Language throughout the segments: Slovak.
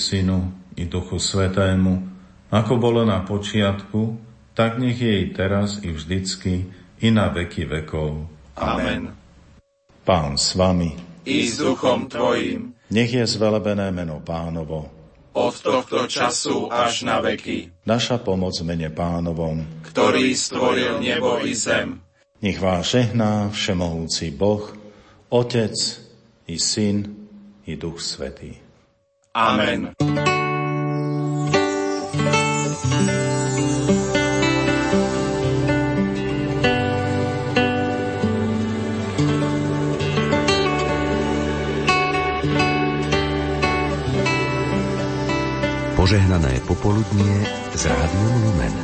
Synu, i Duchu Svätému, ako bolo na počiatku, tak nech je i teraz, i vždycky, i na veky vekov. Amen. Pán s vami. I s duchom tvojim. Nech je zvelebené meno Pánovo. Od tohto času až na veky. Naša pomoc mene Pánovom, ktorý stvoril nebo i zem. Nech vás žehná všemohúci Boh, Otec i Syn i Duch Svätý. Amen. Požehnané popoludnie s Rádiom Lumen.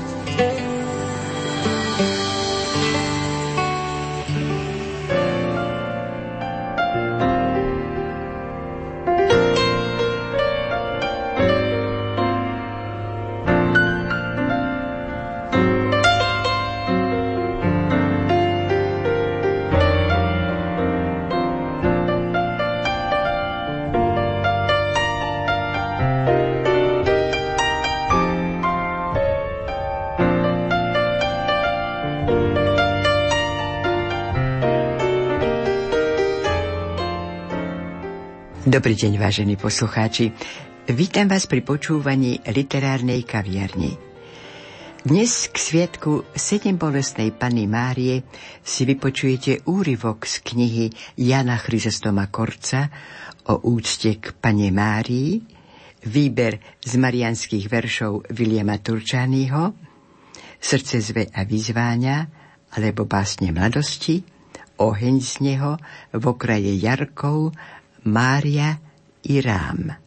Dobrý deň, vážení poslucháči. Vítam vás pri počúvaní literárnej kaviarni. Dnes k sviatku Sedembolestnej Panny Márie si vypočujete úryvok z knihy Jana Chrysostoma Korca o úcte k Panne Márii, výber z marianských veršov Viliama Turčaného, Srdce zve a vyzváňa, alebo Básne mladosti, Oheň z neho, V okraji jarkov, Mária i Rám.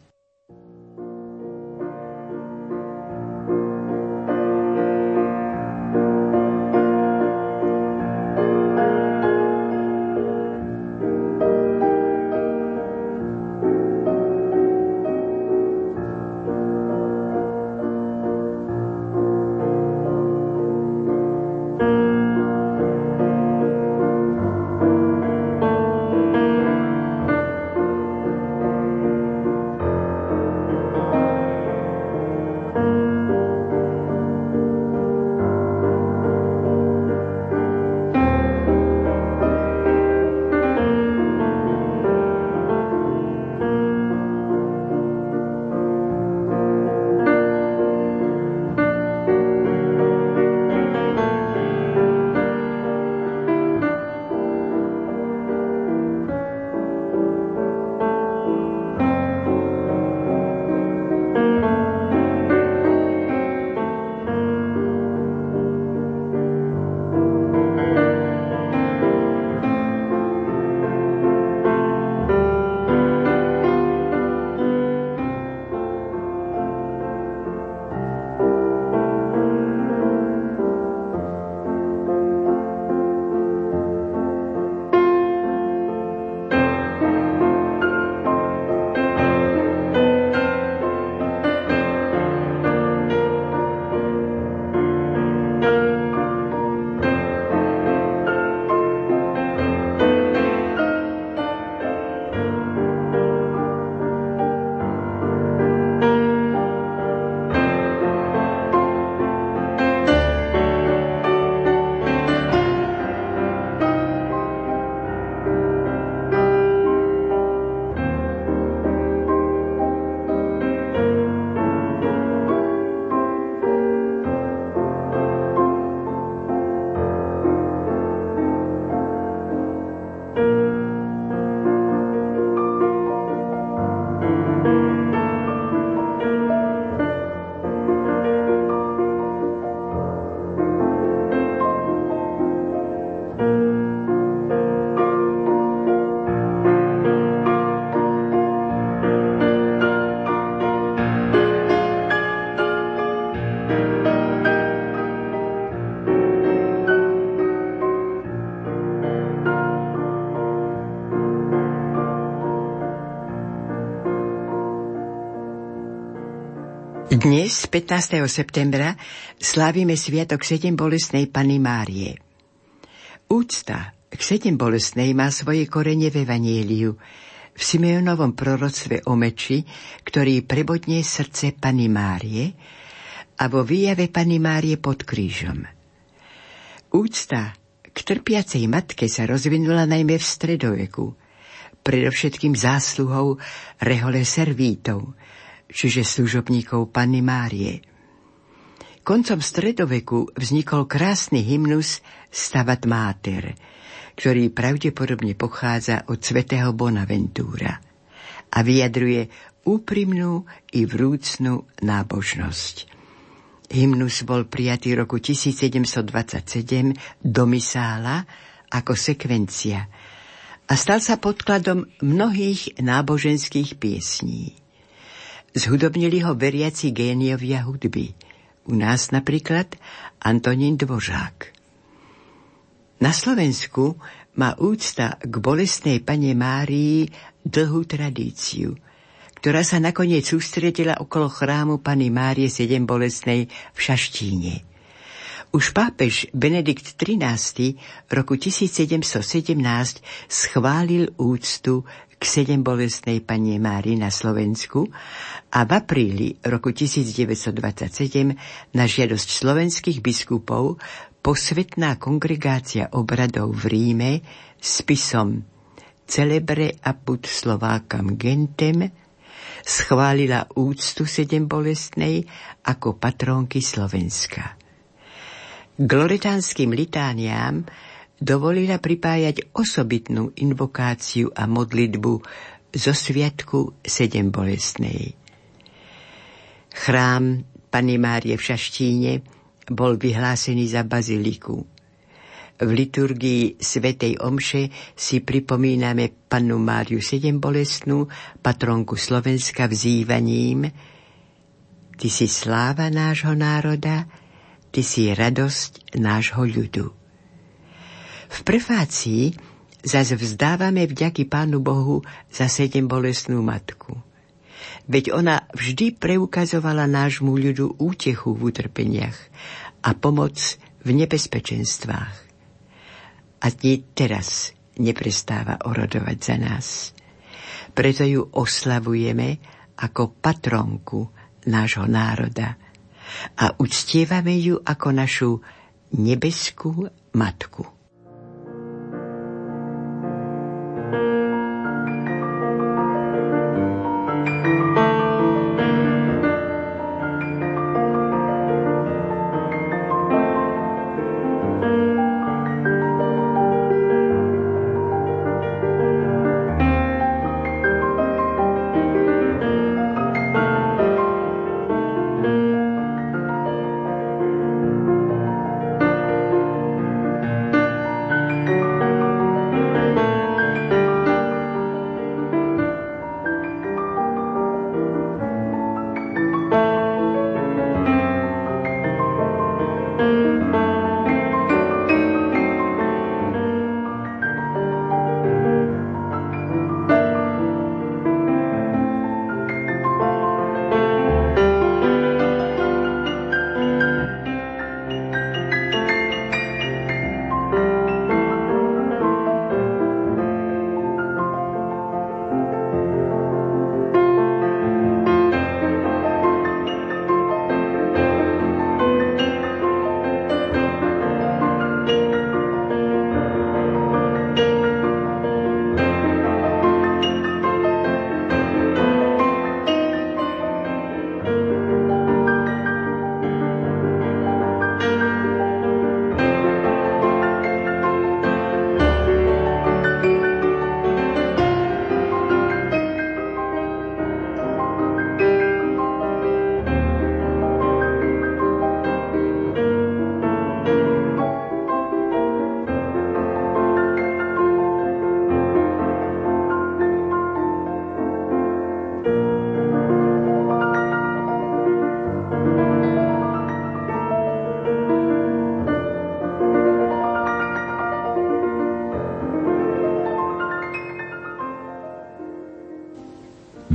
Dnes, 15. septembra, slávime sviatok Sedembolestnej Panny Márie. Úcta k Sedembolestnej má svoje korene v Evanjeliu, V Simeonovom proroctve o meči, ktorý prebodne srdce Panny Márie, a vo výjave Panny Márie pod krížom. Úcta k trpiacej matke sa rozvinula najmä v stredoveku, predovšetkým zásluhou Rehole Servítov, čiže služobníkov Panny Márie. Koncom stredoveku vznikol krásny hymnus Stabat Mater, ktorý pravdepodobne pochádza od svätého Bonaventúra a vyjadruje úprimnú i vrúcnú nábožnosť. Hymnus bol prijatý roku 1727 do misála ako sekvencia a stal sa podkladom mnohých náboženských piesní. Zhudobnili ho veriaci géniovia hudby, u nás napríklad Antonín Dvořák. Na Slovensku má úcta k bolestnej Panne Márii dlhú tradíciu, ktorá sa nakoniec sústredila okolo chrámu Panny Márie Sedembolestnej v Šaštíne. Už pápež Benedikt XIII roku 1717 schválil úctu k Sedembolestnej Panne Márii na Slovensku a v apríli roku 1927 na žiadosť slovenských biskupov posvetná kongregácia obradov v Ríme spisom Celebre apud Slovákam gentem schválila úctu Sedembolestnej ako patrónky Slovenska. K loretánskym litániám dovolila pripájať osobitnú invokáciu a modlitbu zo sviatku Sedembolestnej. Chrám Panny Márie v Šaštíne bol vyhlásený za baziliku. V liturgii svätej omše si pripomíname Pannu Máriu Sedembolestnú, patronku Slovenska, vzývaním: Ty si sláva nášho národa, ty si radosť nášho ľudu. V prefácii zas vzdávame vďaky Pánu Bohu za Sedembolestnú matku. Veď ona vždy preukazovala nášmu ľudu útechu v utrpeniach a pomoc v nebezpečenstvách. A teraz neprestáva orodovať za nás. Preto ju oslavujeme ako patronku nášho národa a uctievame ju ako našu nebeskú matku.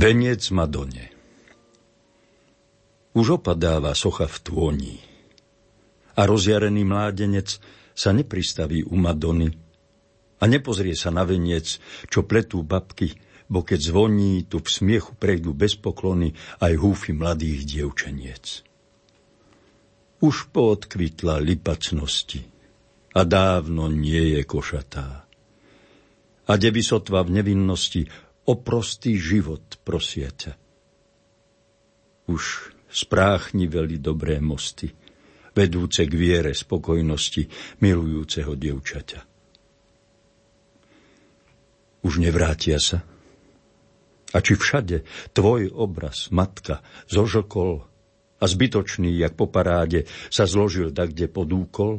Veniec Madone. Už opadáva socha v tôni a rozjarený mládenec sa nepristaví u Madony a nepozrie sa na veniec, čo pletú babky v bo keď zvoní, tu v smiechu prejdú bez poklony aj húfy mladých dievčeniec. Už poodkvitla lipacnosti a dávno nie je košatá. A deby sotva v nevinnosti o prostý život prosiete. Už spráchni veli dobré mosty, vedúce k viere spokojnosti milujúceho dievčaťa. Už nevrátia sa? A či všade tvoj obraz, matka, zožokol a zbytočný, jak po paráde, sa zložil dakde pod úkol?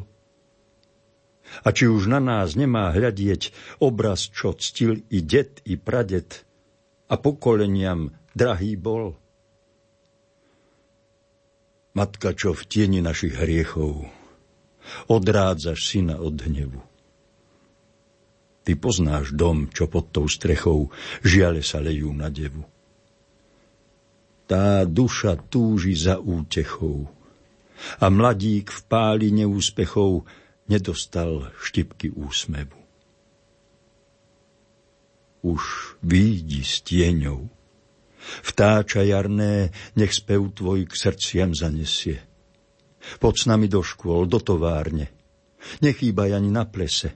A či už na nás nemá hľadieť obraz, čo ctil i det, i pradet, a pokoleniam drahý bol? Matka, čo v tieni našich hriechov odrádzaš syna od hnevu. Ty poznáš dom, čo pod tou strechou žiale sa lejú na devu. Tá duša túži za útechou a mladík v páli neúspechov nedostal štipky úsmevu. Už výjdi s tieňou, vtáča jarné, nech spev tvoj k srdciam zanesie. Poď s nami do škôl, do továrne, nechýbaj ani na plese.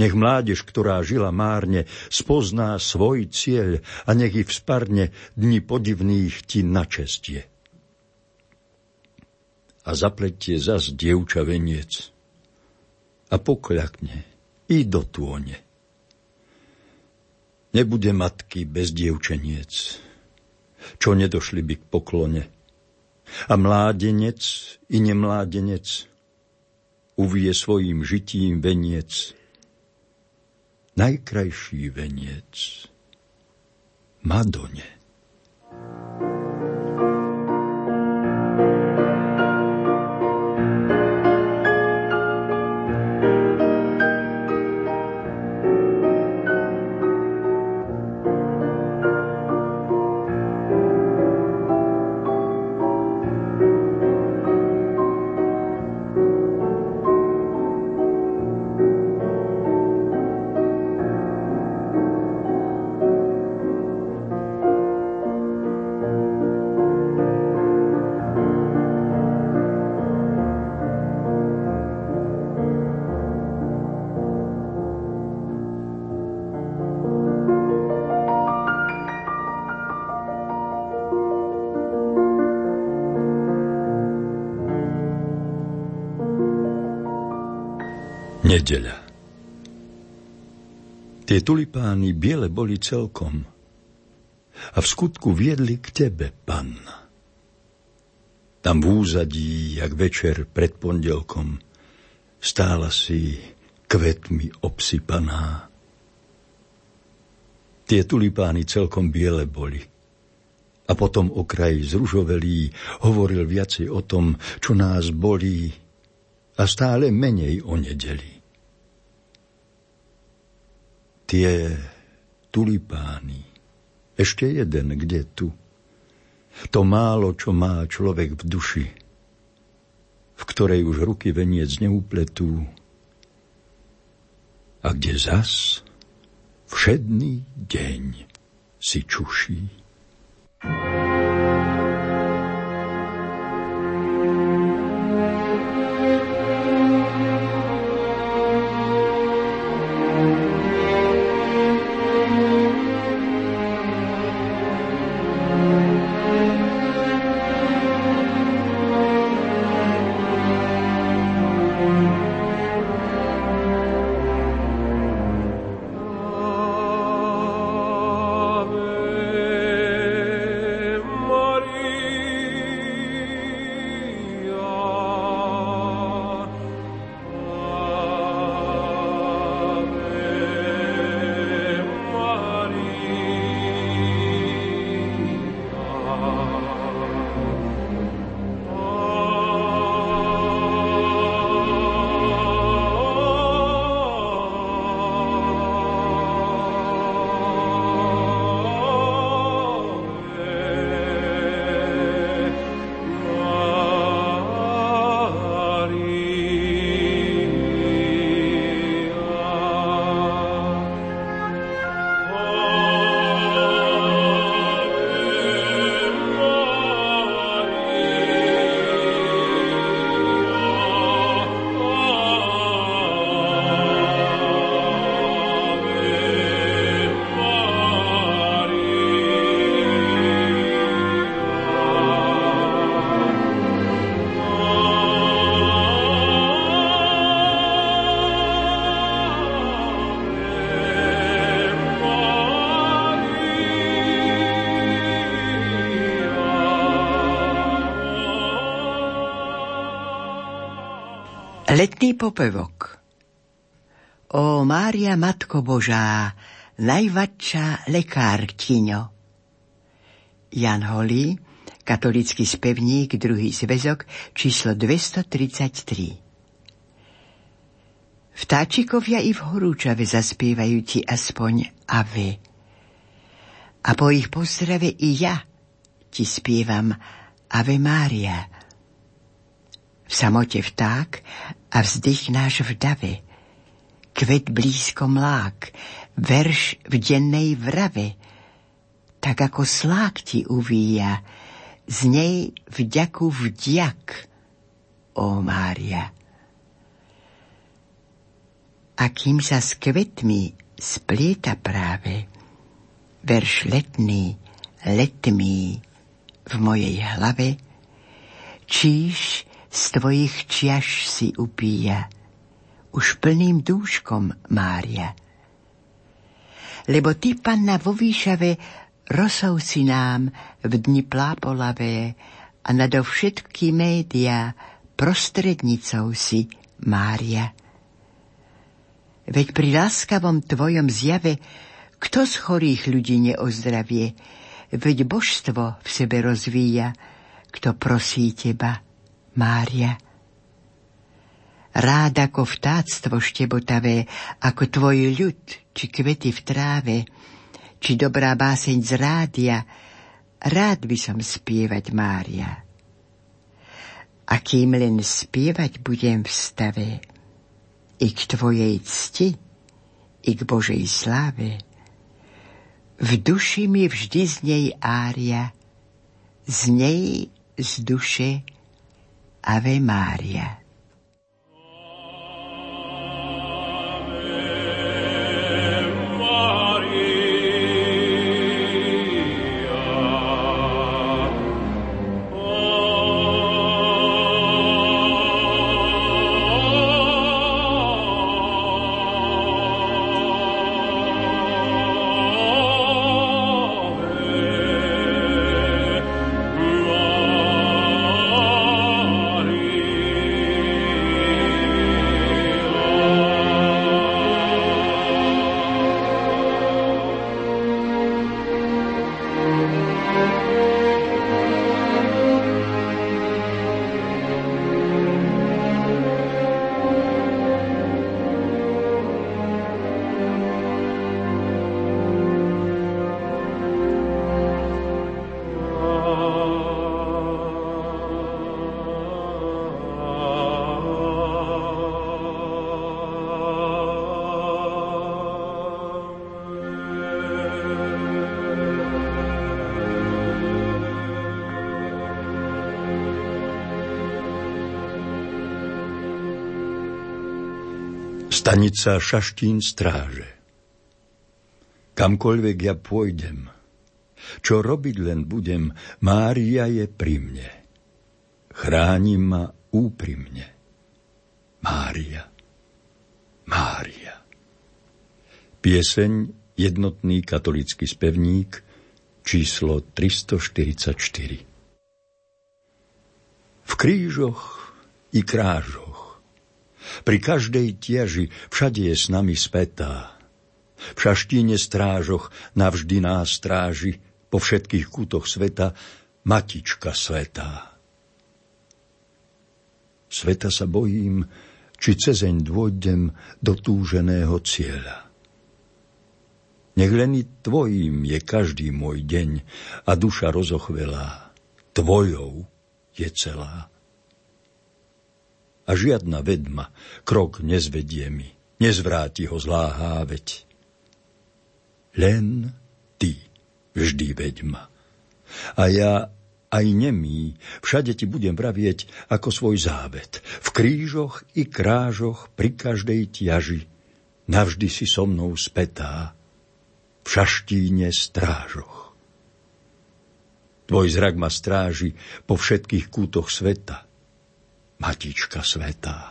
Nech mládež, ktorá žila márne, spozná svoj cieľ a nech i vzparne dni podivných ti na čest je. A zapletie zas dievča veniec a pokľakne i do tône. Nebude matky bez dievčeniec, čo nedošli by k poklone. A mládenec i nemládenec uvie svojím žitím veniec, najkrajší veniec Madone. Nedeľa. Tie tulipány biele boli celkom a v skutku viedli k tebe, Panna. Tam v úzadí, jak večer pred pondelkom, stála si kvetmi obsypaná. Tie tulipány celkom biele boli a potom okraj zružovelý hovoril viacej o tom, čo nás bolí a stále menej o nedeli. Tie tulipány, ešte jeden, kde tu, to málo, čo má človek v duši, v ktorej už ruky veniec neupletú, a kde zas všedný deň si čuší. Letný popevok. Ó Mária, Matko Božá, najväčšia lekárkyňo. Jan Holý, katolícky spevník, druhý zväzok, číslo 233. Vtáčikovia i v horúčave zaspievajú ti aspoň ave. A po ich pozdrave i ja ti spievam Ave Mária. V samote vták a vzdych náš v dave, kvet blízko mlák, verš v dennej vrave, tak ako slák ti uvíja, z nej vďaku vďak, ó Mária. A kým sa s kvetmi splieta práve, verš letný, letmý v mojej hlave, číš z tvojich čiaš si upíja, už plným dúškom, Mária. Lebo ty, panna vo výšave, rosou si nám v dni plápolavé a nadovšetky média prostrednicou si, Mária. Veď pri láskavom tvojom zjave, kto z chorých ľudí neozdravie, veď božstvo v sebe rozvíja, kto prosí teba, Mária. Rád ako vtáctvo štebotavé, ako tvoj ľud, či kvety v tráve, či dobrá báseň z rádia, rád by som spievať, Mária. A kým len spievať budem v stave, i k tvojej cti, i k Božej sláve, v duši mi vždy z nej ária, z nej z duše Ave Mária. Stanica Šaštín stráže. Kamkoľvek ja pôjdem, čo robiť len budem, Mária je pri mne. Chráni ma úprimne. Mária, Mária. Pieseň Jednotný katolícky spevník, číslo 344. V krížoch i krážoch, pri každej tieži všade je s nami spätá. V Šaštíne strážoch navždy nás stráži, po všetkých kútoch sveta, Matička svätá. Sveta sa bojím, či cezeň dôjdem do túženého cieľa. Nech len i tvojím je každý môj deň a duša rozochvelá, tvojou je celá. A žiadna vedma krok nezvedie mi, nezvráti ho zlá háveť. Len ty vždy vedma. A ja aj nemý všade ti budem vravieť ako svoj závet. V krížoch i krážoch pri každej ťaži navždy si so mnou spätá, v Šaštíne strážoch. Tvoj zrak ma stráži po všetkých kútoch sveta, Matička svätá.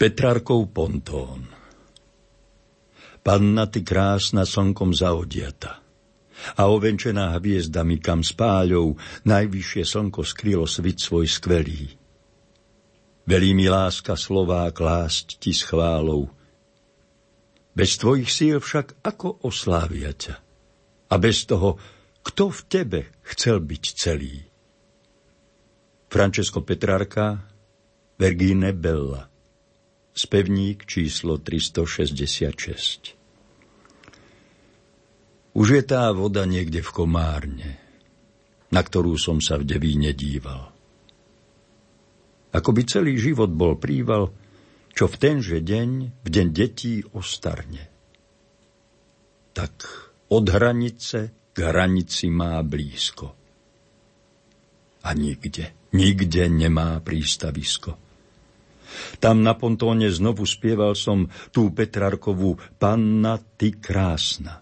Petrarkov pontón. Panna ty krásna slnkom zaodiata a ovenčená hviezdami, kam spáľou najvyššie slnko skrylo svit svoj skvelý. Velí mi láska slová klásť ti s chválou. Bez tvojich síl však ako oslávia ťa? A bez toho, kto v tebe chcel byť celý? Francesco Petrarca, Vergine Bella, spevník číslo 366. Už je tá voda niekde v Komárne, na ktorú som sa v Devíne díval. Ako by celý život bol príval, čo v tenže deň, v deň detí, ostarne. Tak od hranice k hranici má blízko. A nikde nemá prístavisko. Tam na pontóne znovu spieval som tú Petrarkovú Panna ty krásna.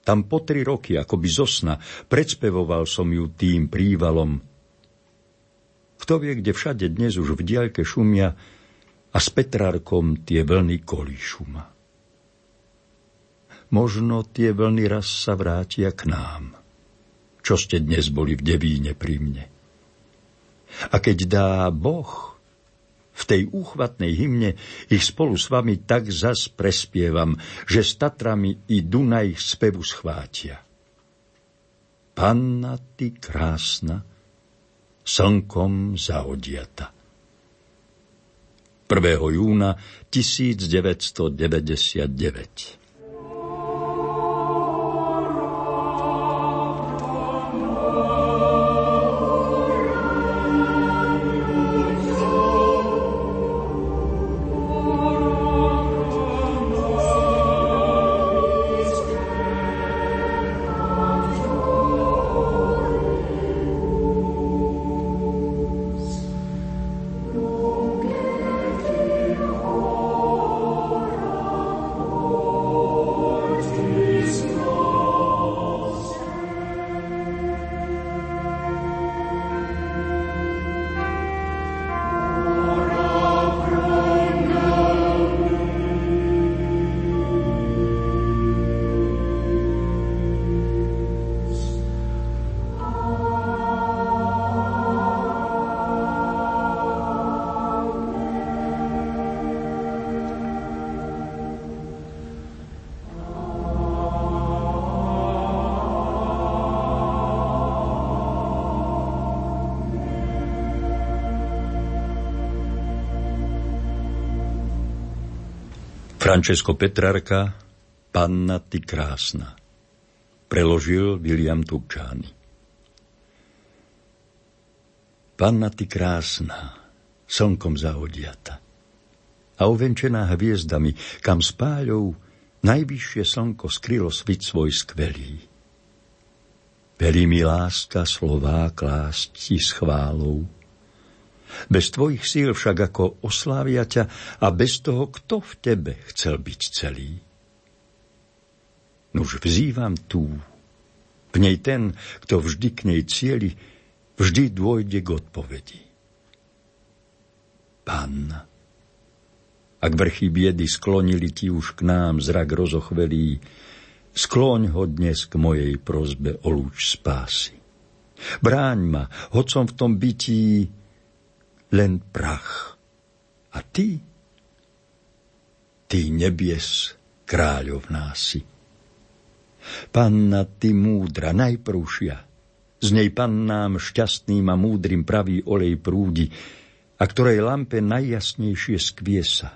Tam po 3 roky, akoby zo sna, predspevoval som ju tým prívalom. Kto vie, kde všade dnes už v diaľke šumia a s Petrarkom tie vlny kolí šuma. Možno tie vlny raz sa vrátia k nám, čo ste dnes boli v Devíne pri mne. A keď dá Boh, v tej úchvatnej hymne ich spolu s vami tak zas prespievam, že s Tatrami i Dunaj ich spevu schvátia. Panna ty krásna, slnkom zaodiata. 1. júna 1999. Francesco Petrarca, Panna ty krásna. Preložil Viliam Turčaný. Panna ty krásna, slnkom zaodiata a ovenčená hviezdami, kam spáľou najvyššie slnko skrylo svit svoj skvelý. Velí mi láska slová klásť ti s chválou. Bez tvojich síl však ako oslávia ťa a bez toho, kto v tebe chcel byť celý. Nuž vzývam tú, v nej ten, kto vždy k nej cieli, vždy dôjde k odpovedi. Panna, ak vrchy biedy sklonili ti už k nám zrak rozochvelý, skloň ho dnes k mojej prosbe o lúč spásy. Bráň ma, hoď som v tom bytí len prach. A ty? Ty nebies, kráľovná si. Panna, ty múdra, najprúšia. Z nej pannám šťastným a múdrym pravý olej prúdi, a ktorej lampe najjasnejšie skviesa.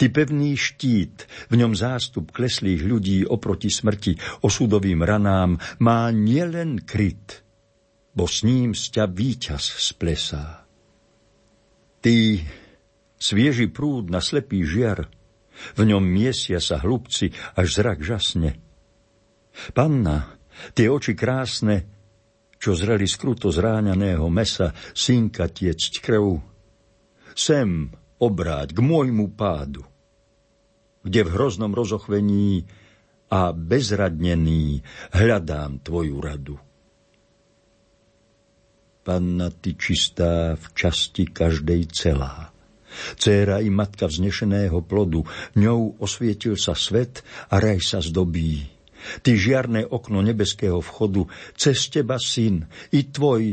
Ty pevný štít, v ňom zástup kleslých ľudí oproti smrti, osudovým ranám, má nielen kryt, bo s ním sťa víťaz splesá. Ty, svieži prúd na slepý žiar, v ňom miesia sa hlubci, až zrak žasne. Panna, tie oči krásne, čo zreli z kruto zráňaného mesa, synka tiecť krv, sem obráť k môjmu pádu, kde v hroznom rozochvení a bezradnený hľadám tvoju radu. Panna, ty čistá v časti každej celá, Céra i matka vznešeného plodu, ňou osvietil sa svet a raj sa zdobí. Ty žiarné okno nebeského vchodu, cez teba, syn, i tvoj,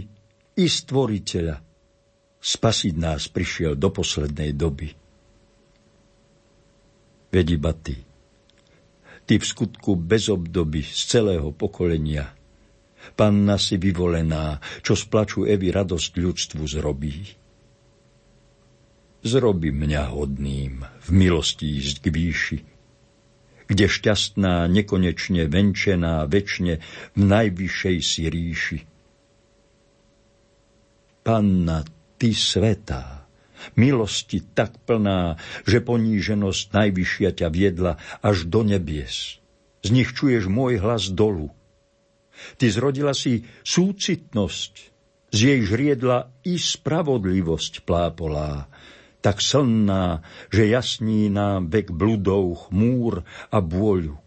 i stvoriteľa. Spasiť nás prišiel do poslednej doby. Veď iba ty. Ty v skutku bez obdoby z celého pokolenia. Panna si vyvolená, čo z plaču Evy radosť ľudstvu zrobí. Zrobi mňa hodným v milosti ísť k výši, kde šťastná, nekonečne venčená, večne v najvyššej si ríši. Panna, ty svätá, milosti tak plná, že poníženosť najvyššia ťa viedla až do nebies. Z nich čuješ môj hlas dolu. Ty zrodila si súcitnosť, z jej žriedla i spravodlivosť plápolá, tak slnná, že jasní nám vek bludov, chmúr a bôľu.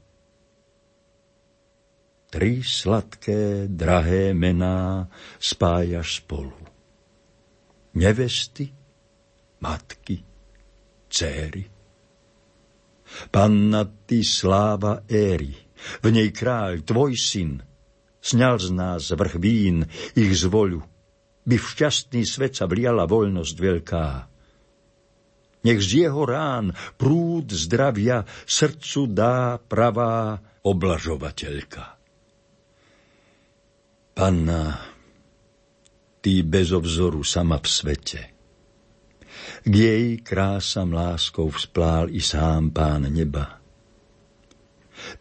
Tri sladké, drahé mená spájaš spolu. Nevesty, matky, céry. Panna, ty sláva éry, v nej kráľ, tvoj syn, sňal z nás vrch vín, ich zvoľu, by v šťastný svet sa vliala voľnosť veľká. Nech z jeho rán prúd zdravia srdcu dá pravá oblažovateľka. Panna, ty bez obzoru sama v svete. K jej krásam láskou vzplál i sám Pán neba.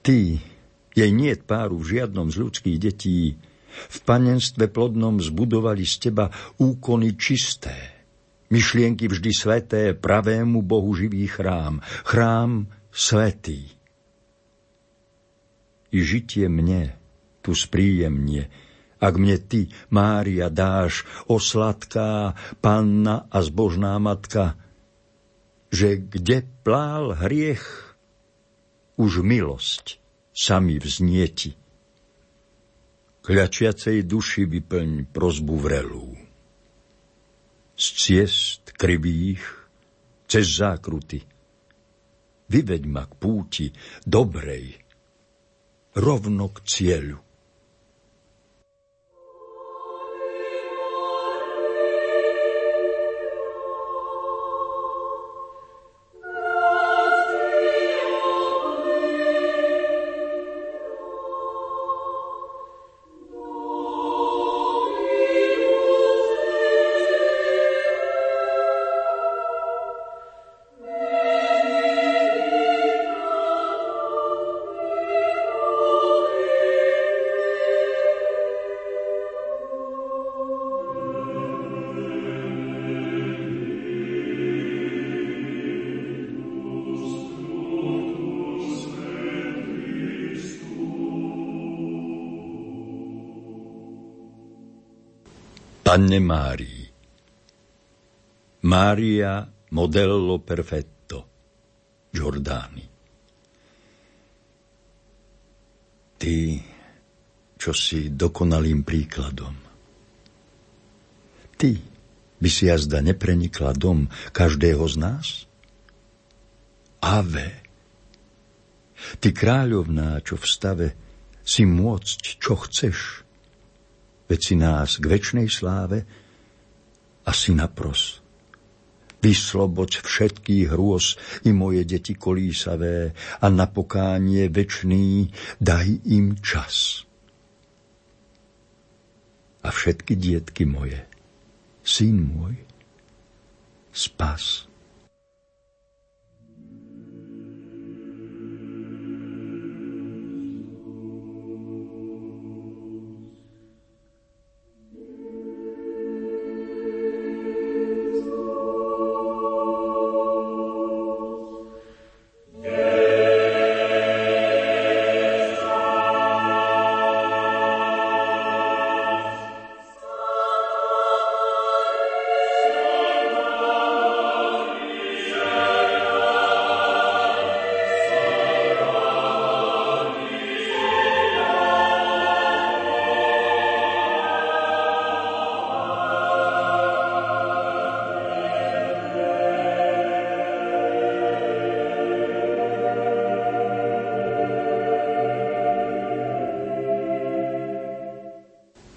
Ty, jej niet páru v žiadnom z ľudských detí, v panenstve plodnom zbudovali z teba úkony čisté, myšlienky vždy sveté, pravému Bohu živý chrám, chrám svätý. I žitie mne tu spríjemne, ak mne ty, Mária, dáš, o sladká panna a zbožná matka, že kde plál hriech, už milosť sami vznieti. Kľačiacej duši vyplň prosbu vrelú. Z ciest krivých, cez zákruty. Vyveď ma k púti dobrej, rovno k cieľu. Panne Márii. Maria modello perfetto, Giordani. Ty, čo si dokonalým príkladom. Ty by si jazda neprenikla dom každého z nás? Ave. Ty, kráľovná, čo v stave, si môcť, čo chceš. Veď si nás k večnej sláve a si napros. Vysloboď všetkých hrôz i moje deti kolísavé a na pokánie večný daj im čas. A všetky dietky moje, syn môj, spas.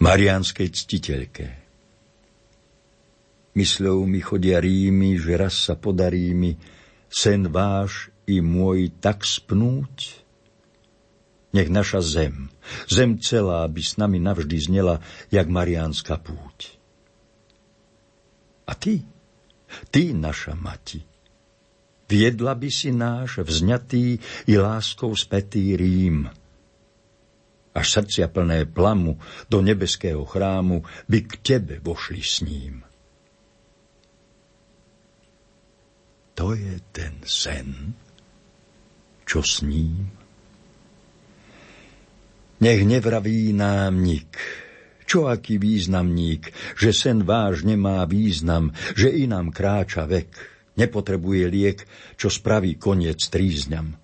mariánskej ctiteľke. Mysľou mi chodia rýmy, že raz sa podarí mi sen váš i môj tak spnúť. Nech naša zem, zem celá, by s nami navždy znela jak mariánska púť. A ty naša mati, viedla by si náš vzňatý i láskou spätý Rím. Až srdcia plné plamu do nebeského chrámu by k tebe vošli s ním. To je ten sen, čo s ním. Nech nevraví nám nik, čo aký významník, že sen váš nemá význam, že i nám kráča vek, nepotrebuje liek, čo spraví koniec trízňam.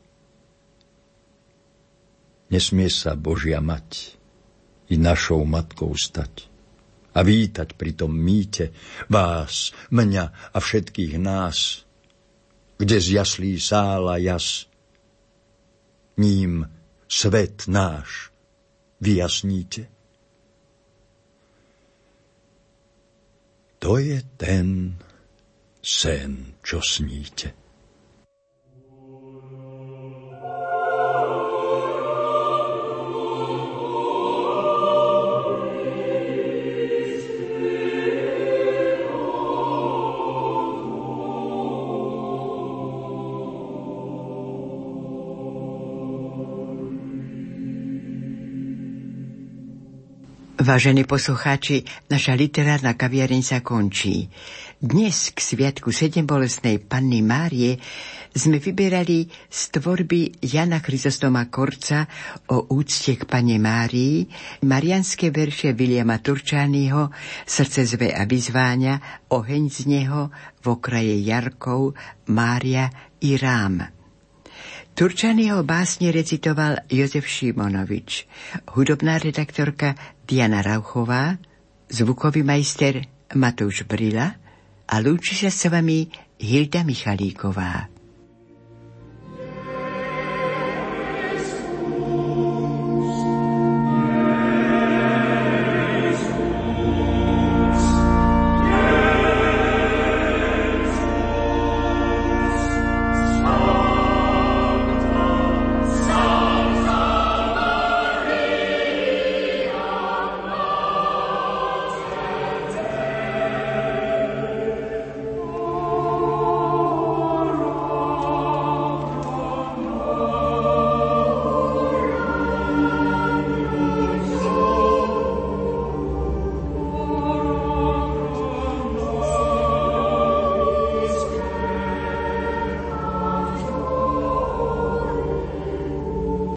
Nesmie sa Božia mať i našou matkou stať a vítať pri tom mýte vás, mňa a všetkých nás, kde z jaslí sála jas, ním svet náš vyjasníte. To je ten sen, čo sníte. Vážení poslucháči, naša literárna kaviareň sa končí. Dnes k sviatku Sedembolestnej Panny Márie sme vyberali z tvorby Jana Chrysostoma Korca o úcte k Panne Márii, marianské verše Viliama Turčányho, Srdce zve a vyzváňa, Oheň z neho, V okraji jarkov, Mária i Rám. Turčányho básne recitoval Jozef Šimonovič, hudobná redaktorka Jana Rauchová, zvukový majster Matúš Brila a lúči sa s vami Hilda Michalíková.